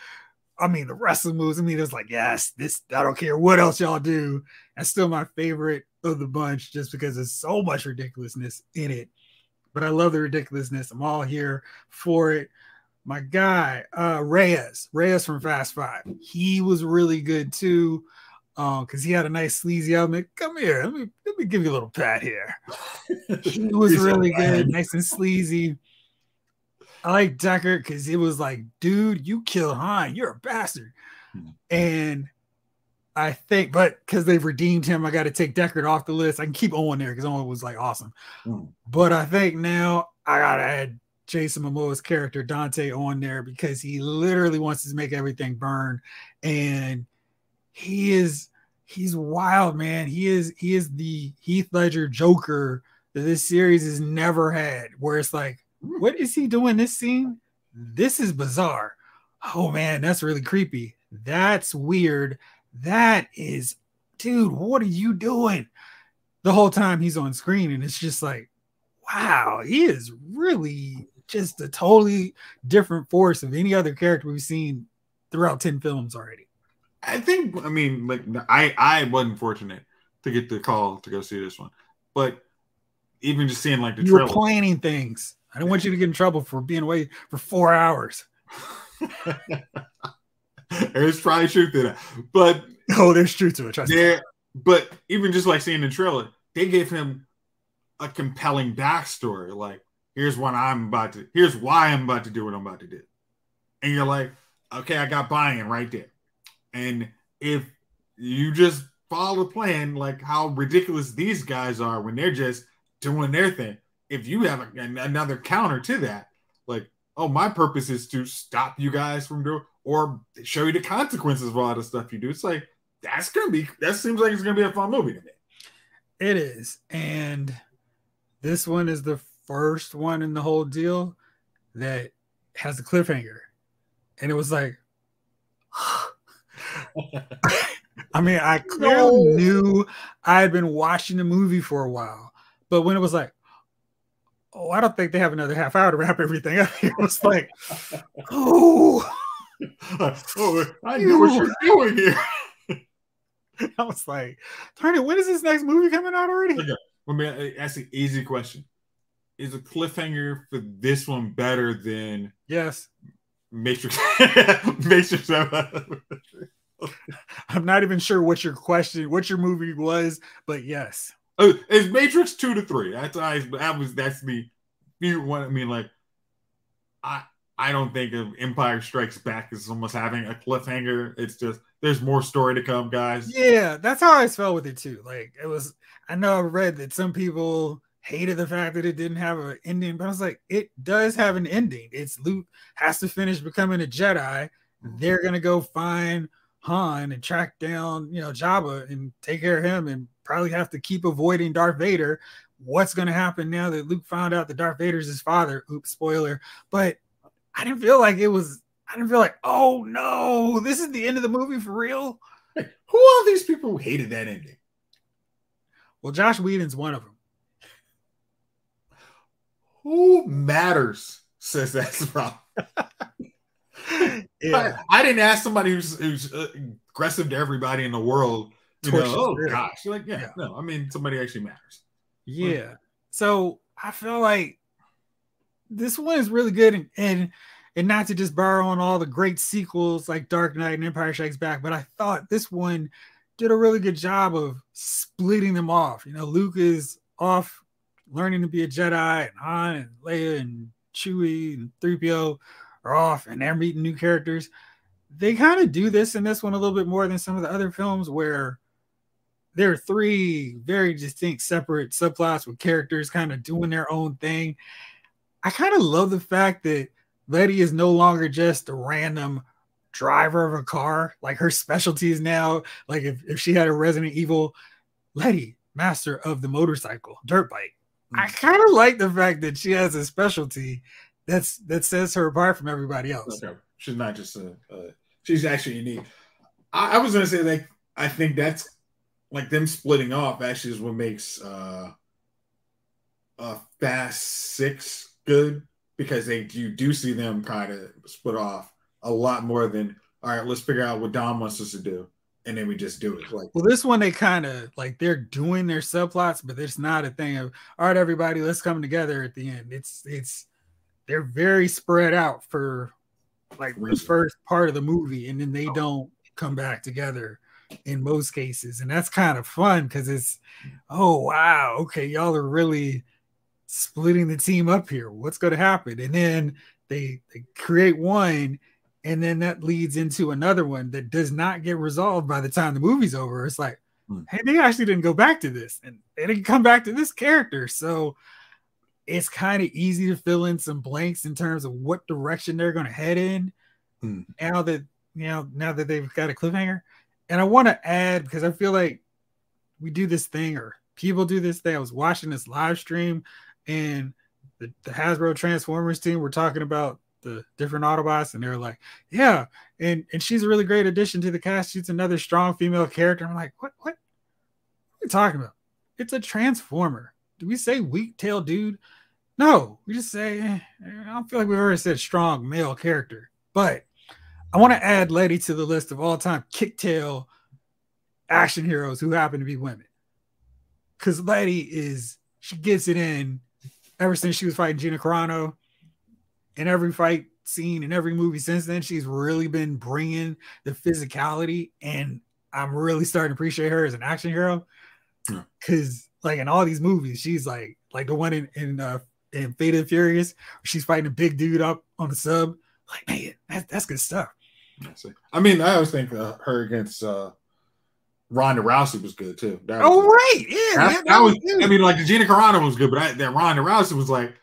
I mean, the wrestling moves. I mean, it's like, yes, this, I don't care what else y'all do. That's still my favorite of the bunch, just because there's so much ridiculousness in it. But I love the ridiculousness. I'm all here for it. My guy, Reyes from Fast Five. He was really good too, because he had a nice sleazy element. Come here, let me give you a little pat here. He was really good, nice and sleazy. I like Deckard because it was like, dude, you killed Han. You're a bastard. And I think, but because they've redeemed him, I got to take Deckard off the list. I can keep Owen there because Owen was like awesome. But I think now I got to add Jason Momoa's character, Dante, on there, because he literally wants to make everything burn. And he's wild, man. He is the Heath Ledger Joker that this series has never had, where it's like, what is he doing this scene? This is bizarre. Oh, man, that's really creepy. That's weird. That is, dude, what are you doing? The whole time he's on screen, and it's just like, wow, he is really just a totally different force of any other character we've seen throughout 10 films already. I think, I mean, like, I wasn't fortunate to get the call to go see this one. But even just seeing, like, the trailer. You were planning things. I don't want you to get in trouble for being away for 4 hours. There's probably truth to that. But there's truth to it. Trust me. But even just like seeing the trailer, they gave him a compelling backstory. Like, here's why I'm about to do what I'm about to do. And you're like, okay, I got buy-in right there. And if you just follow the plan, like how ridiculous these guys are when they're just doing their thing. If you have another counter to that, like, oh, my purpose is to stop you guys from doing, or show you the consequences of all the stuff you do. It's like, that seems like it's going to be a fun movie to me. It is. And this one is the first one in the whole deal that has a cliffhanger. And it was like, I mean, I clearly knew I had been watching the movie for a while, but when it was like, oh, I don't think they have another half hour to wrap everything up. It was like, I knew what you're doing here. I was like, darn it, when is this next movie coming out already? Okay. Let me ask an easy question. Is a cliffhanger for this one better than Matrix? Matrix. I'm not even sure what your movie was, but yes. Oh, it's Matrix 2 to 3. That's the few one. I mean, like, I I don't think of Empire Strikes Back as almost having a cliffhanger. It's just there's more story to come, guys. Yeah, that's how I felt with it too. Like it was, I know I read that some people hated the fact that it didn't have an ending, but I was like, it does have an ending. It's Luke has to finish becoming a Jedi. They're gonna go find Han and track down, Jabba and take care of him, and probably have to keep avoiding Darth Vader. What's gonna happen now that Luke found out that Darth Vader's his father? Oops, spoiler. But I didn't feel like it was. I didn't feel like, oh no, this is the end of the movie for real. Hey, who are these people who hated that ending? Well, Josh Whedon's one of them. Who matters? Says that's the problem. Yeah. I didn't ask somebody who's aggressive to everybody in the world. Oh gosh! Like, no. I mean, somebody actually matters. Yeah. Like, so I feel like this one is really good, and not to just borrow on all the great sequels like Dark Knight and Empire Strikes Back, but I thought this one did a really good job of splitting them off. Luke is off learning to be a Jedi, and Han and Leia and Chewie and 3PO are off, and they're meeting new characters. They kind of do this in this one a little bit more than some of the other films, where there are three very distinct separate subplots with characters kind of doing their own thing. I kind of love the fact that Letty is no longer just a random driver of a car. Like, her specialty is now, like, if she had a Resident Evil, Letty, master of the motorcycle, dirt bike. I kind of like the fact that she has a specialty that sets her apart from everybody else. Okay. She's not just she's actually unique. I was going to say, like, I think that's, like, them splitting off actually is what makes Fast 6 good, because you do see them kind of split off a lot more than, all right, let's figure out what Dom wants us to do, and then we just do it. Like, well, this one, they kind of, like, they're doing their subplots, but it's not a thing of, all right, everybody, let's come together at the end. It's they're very spread out for, like, the first part of the movie, and then they don't come back together in most cases. And that's kind of fun, because it's, oh wow, okay, y'all are really splitting the team up here. What's going to happen? And then they create one, and then that leads into another one that does not get resolved by the time the movie's over. It's like, hey, they actually didn't go back to this, and they didn't come back to this character. So it's kind of easy to fill in some blanks in terms of what direction they're going to head in now that they've got a cliffhanger. And I want to add, because I feel like we do this thing, or people do this thing. I was watching this live stream, and the Hasbro Transformers team were talking about the different Autobots, and they were like, yeah, and she's a really great addition to the cast. She's another strong female character. I'm like, what are you talking about? It's a Transformer. Do we say weak tail dude? No, we just say, I don't feel like we've already said strong male character. But I want to add Letty to the list of all-time kick-tail action heroes who happen to be women. Because Letty she gets it in ever since she was fighting Gina Carano. In every fight scene, in every movie since then, she's really been bringing the physicality, and I'm really starting to appreciate her as an action hero. Because, like, in all these movies, she's like the one in Fate of the Furious, where she's fighting a big dude up on the sub. Like, man, that's good stuff. I mean, I always think her against Ronda Rousey was good too. That was good. I mean, like, the Gina Carano was good, but that Ronda Rousey was like,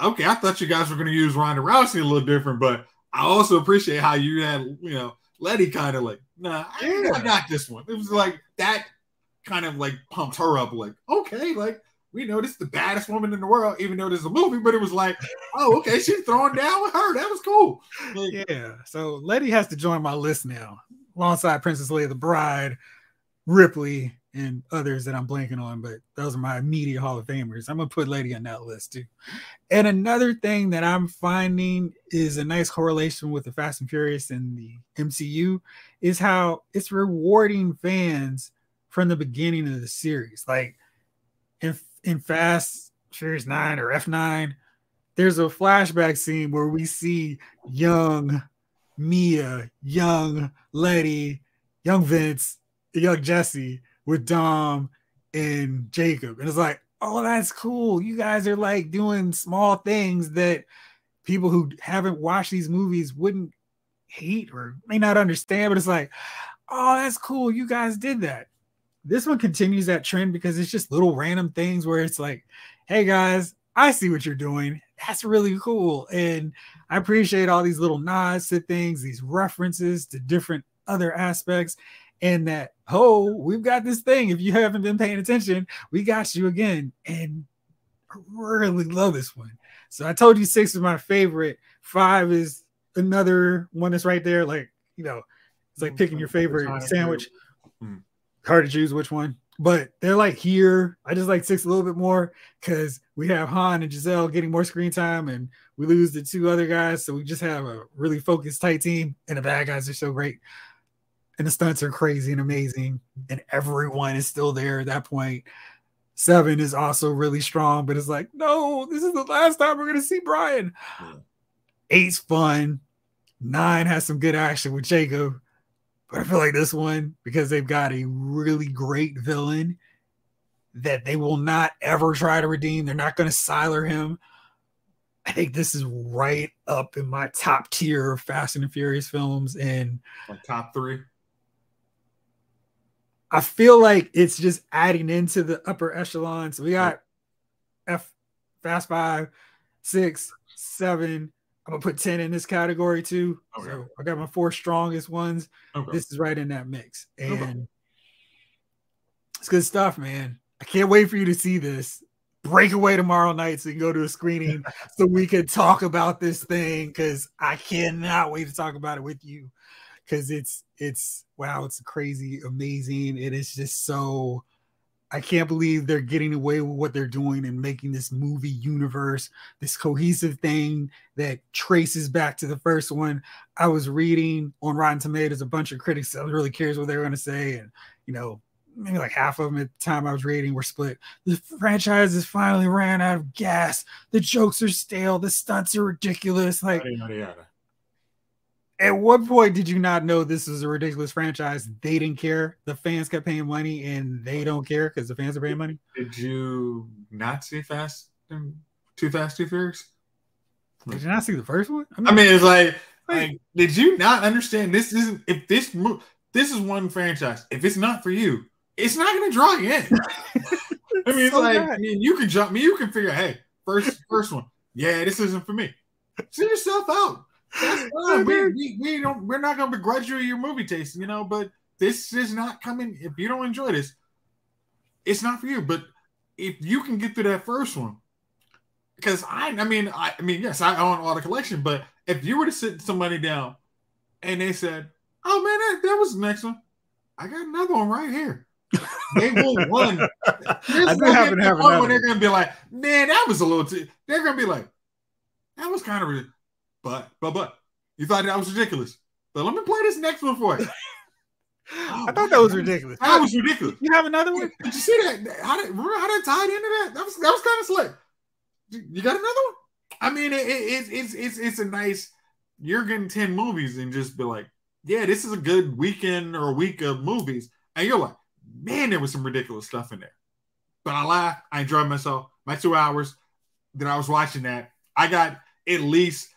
okay, I thought you guys were going to use Ronda Rousey a little different, but I also appreciate how you had, Letty kind of like, I got this one. It was like that kind of like pumped her up. Like, okay, like, we know this is the baddest woman in the world, even though this is a movie, but it was like, oh, okay, she's throwing down with her. That was cool. Like, yeah. So Letty has to join my list now, alongside Princess Leia the Bride, Ripley, and others that I'm blanking on, but those are my immediate Hall of Famers. I'm going to put Letty on that list too. And another thing that I'm finding is a nice correlation with the Fast and Furious and the MCU is how it's rewarding fans from the beginning of the series. Like, in Fast Furious 9 or F9, there's a flashback scene where we see young Mia, young Letty, young Vince, young Jesse with Dom and Jacob. And it's like, oh, that's cool. You guys are, like, doing small things that people who haven't watched these movies wouldn't hate or may not understand, but it's like, oh, that's cool, you guys did that. This one continues that trend because it's just little random things where it's like, hey guys, I see what you're doing. That's really cool. And I appreciate all these little nods to things, these references to different other aspects. And that, oh, we've got this thing. If you haven't been paying attention, we got you again. And I really love this one. So I told you 6 is my favorite. 5 is another one that's right there. Like, you know, it's like picking your favorite sandwich. Hard to choose which one. But they're like here. I just like 6 a little bit more because we have Han and Giselle getting more screen time and we lose the 2 other guys. So we just have a really focused, tight team, and the bad guys are so great. And the stunts are crazy and amazing. And everyone is still there at that point. 7 is also really strong, but it's like, no, this is the last time we're going to see Brian. Yeah. 8's fun. 9 has some good action with Jacob. But I feel like this one, because they've got a really great villain that they will not ever try to redeem. They're not going to Siler him. I think this is right up in my top tier of Fast and Furious films. And like top 3. I feel like it's just adding into the upper echelon. So we got Fast 5, 6, 7, I'm going to put 10 in this category too. Okay. So I got my 4 strongest ones. Okay. This is right in that mix. And it's good stuff, man. I can't wait for you to see this. Break away tomorrow night so you can go to a screening so we can talk about this thing, because I cannot wait to talk about it with you, because it's wow, it's crazy, amazing. It is just so, I can't believe they're getting away with what they're doing and making this movie universe, this cohesive thing that traces back to the first one. I was reading on Rotten Tomatoes, a bunch of critics, I was really curious what they were going to say. And, you know, maybe like half of them at the time I was reading were split. The franchise has finally ran out of gas. The jokes are stale. The stunts are ridiculous. Like, at what point did you not know this was a ridiculous franchise? They didn't care. The fans kept paying money, and they don't care because the fans are paying money. Did you not see Fast, Too Furious? Did you not see the first one? I mean it's like, did you not understand? This isn't if this move. This is one franchise. If it's not for you, it's not going to draw you in. I mean, it's so like, I mean, you can jump me. You can figure out, hey, first one. Yeah, this isn't for me. Sit yourself out. That's fine. We're not gonna begrudge you your movie taste, you know, but this is not coming. If you don't enjoy this, it's not for you. But if you can get through that first one, because I mean yes, I own all the collection, but if you were to sit somebody down and they said, oh man, that was the next one, I got another one right here. They will run. They're gonna be like, man, that was a little too, they're gonna be like, that was kind of ridiculous. But you thought that was ridiculous. But let me play this next one for you. Oh, I thought that was ridiculous. That was ridiculous. You have another one? Did you see that? Remember how that tied into that? That was kind of slick. You got another one? I mean, it's a nice. You're getting 10 movies and just be like, yeah, this is a good weekend or a week of movies, and you're like, man, there was some ridiculous stuff in there. But I laughed. I enjoyed myself. My 2 hours that I was watching that, I got at least.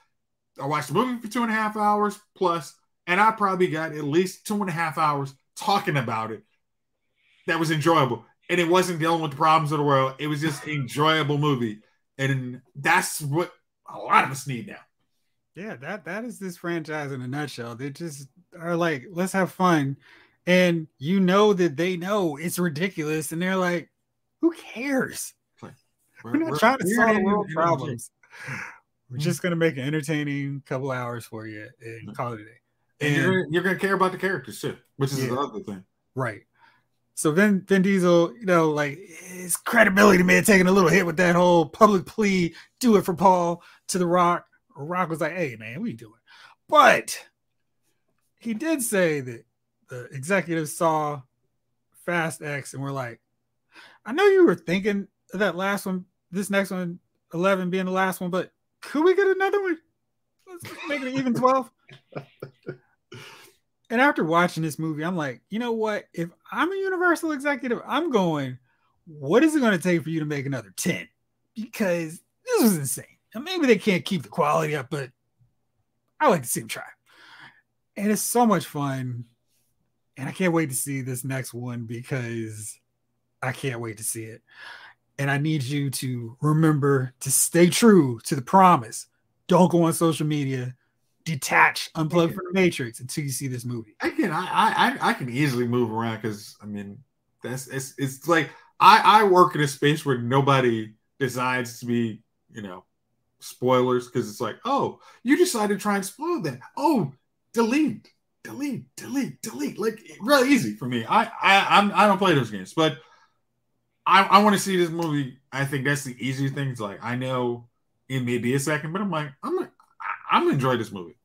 I watched the movie for 2.5 hours plus, and I probably got at least 2.5 hours talking about it. That was enjoyable. And it wasn't dealing with the problems of the world. It was just an enjoyable movie. And that's what a lot of us need now. Yeah, that is this franchise in a nutshell. They just are like, let's have fun. And you know that they know it's ridiculous. And they're like, who cares? We're not trying to solve the world problems. We're just going to make an entertaining couple hours for you and call it a day. And you're going to care about the characters too, which is the other thing. Right. So then Vin Diesel, you know, like his credibility may have taken a little hit with that whole public plea, do it for Paul to The Rock. Rock was like, hey, man, we do it. But he did say that the executives saw Fast X and were like, I know you were thinking of that last one, this next one, 11 being the last one, but could we get another one? Let's make it even 12. And after watching this movie, I'm like, you know what? If I'm a Universal executive, I'm going, what is it going to take for you to make another 10? Because this was insane. And maybe they can't keep the quality up, but I like to see them try. And it's so much fun. And I can't wait to see this next one because I can't wait to see it. And I need you to remember to stay true to the promise. Don't go on social media. Detach, unplug from the matrix until you see this movie. I can easily move around because I mean that's it's like I work in a space where nobody decides to be, you know, spoilers, because it's like, oh, you decided to try and spoil that. Oh, delete. Like really easy for me. I don't play those games, but I want to see this movie. I think that's the easier thing. It's like I know it may be a second, but I'm gonna enjoy this movie.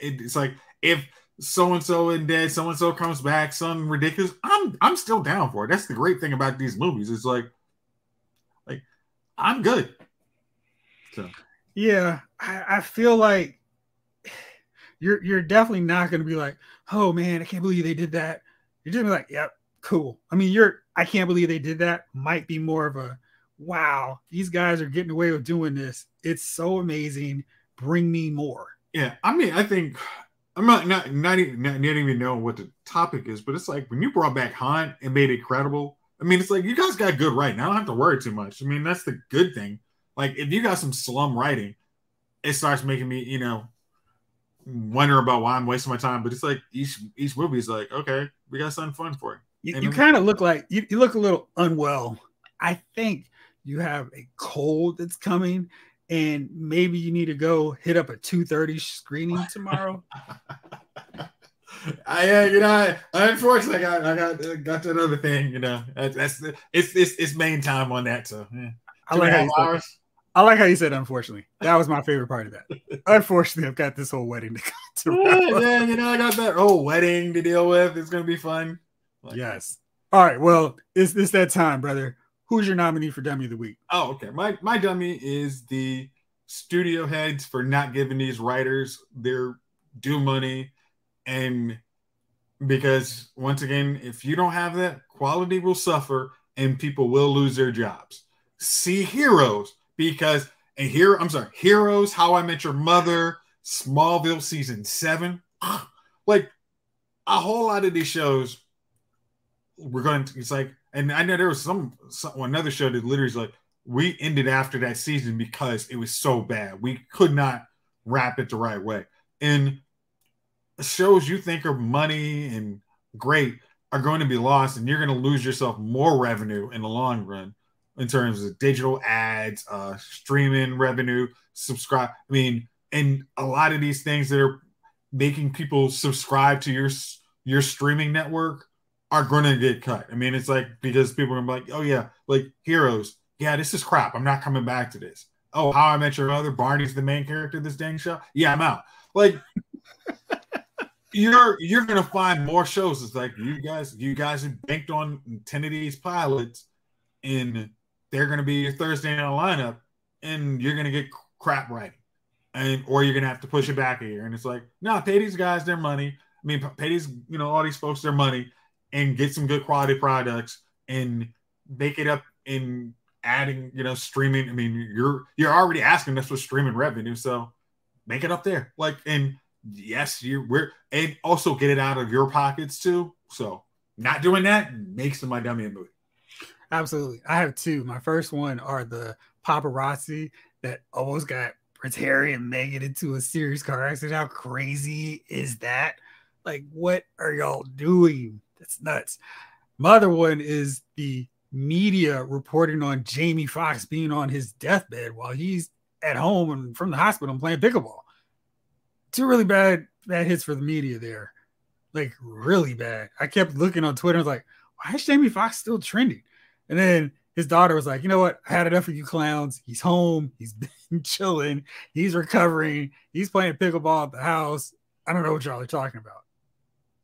It's like if so and so is dead, so and so comes back, something ridiculous. I'm still down for it. That's the great thing about these movies. It's like I'm good. So yeah, I feel like you're definitely not gonna be like, oh man, I can't believe they did that. You're just gonna be like, yep, cool. I mean, I can't believe they did that. Might be more of a wow. These guys are getting away with doing this. It's so amazing. Bring me more. Yeah, I mean, I think I'm not even knowing what the topic is, but it's like when you brought back Han and made it credible. I mean, it's like you guys got good writing. I don't have to worry too much. I mean, that's the good thing. Like if you got some slum writing, it starts making me, you know, wonder about why I'm wasting my time. But it's like each movie is like, okay, we got something fun for it. You kind of look like you look a little unwell. I think you have a cold that's coming. And maybe you need to go hit up a 2:30 screening tomorrow. Unfortunately, I got to another thing. You know, it's main time on that. So yeah. I like how you said unfortunately. That was my favorite part of that. Unfortunately, I've got this whole wedding to go to. Yeah, you know, I got that whole wedding to deal with. It's gonna be fun. Like, yes. All right. Well, it's that time, brother. Who's your nominee for Dummy of the Week? Oh, okay. My dummy is the studio heads for not giving these writers their due money. And because, once again, if you don't have that, quality will suffer and people will lose their jobs. See Heroes, because Heroes, How I Met Your Mother, Smallville Season 7. Like, a whole lot of these shows, it's like, and I know there was another show that literally was like, we ended after that season because it was so bad. We could not wrap it the right way. And shows you think are money and great are going to be lost, and you're going to lose yourself more revenue in the long run in terms of digital ads, streaming revenue, subscribe. I mean, and a lot of these things that are making people subscribe to your streaming network are going to get cut. I mean, it's like, because people are going to be like, oh yeah, like Heroes. Yeah, this is crap. I'm not coming back to this. Oh, How I Met Your Mother. Barney's the main character of this dang show. Yeah, I'm out. Like, you're going to find more shows. It's like, you guys have banked on 10 of these pilots and they're going to be your Thursday night lineup and you're going to get crap writing. Or you're going to have to push it back a year. And it's like, no, pay these guys their money. I mean, pay these, you know, all these folks their money, and get some good quality products and make it up in adding, you know, streaming. I mean, you're already asking us for streaming revenue, so make it up there. Like, and yes, and also get it out of your pockets too. So not doing that makes them my dummy movie. Absolutely. I have two. My first one are the paparazzi that almost got Prince Harry and Meghan into a serious car accident. How crazy is that? Like, what are y'all doing? It's nuts. My other one is the media reporting on Jamie Foxx being on his deathbed while he's at home and from the hospital playing pickleball. Two really bad hits for the media there. Like, really bad. I kept looking on Twitter and was like, why is Jamie Foxx still trending? And then his daughter was like, you know what? I had enough of you clowns. He's home. He's been chilling. He's recovering. He's playing pickleball at the house. I don't know what y'all are talking about.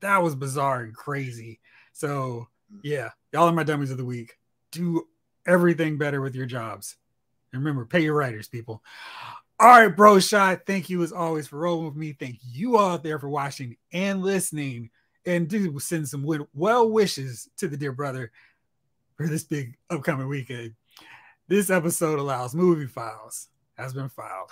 That was bizarre and crazy. So, yeah, y'all are my dummies of the week. Do everything better with your jobs. And remember, pay your writers, people. All right, Bro Shot. Thank you, as always, for rolling with me. Thank you all out there for watching and listening. And do send some well wishes to the dear brother for this big upcoming weekend. This episode allows Movie Files. has been filed.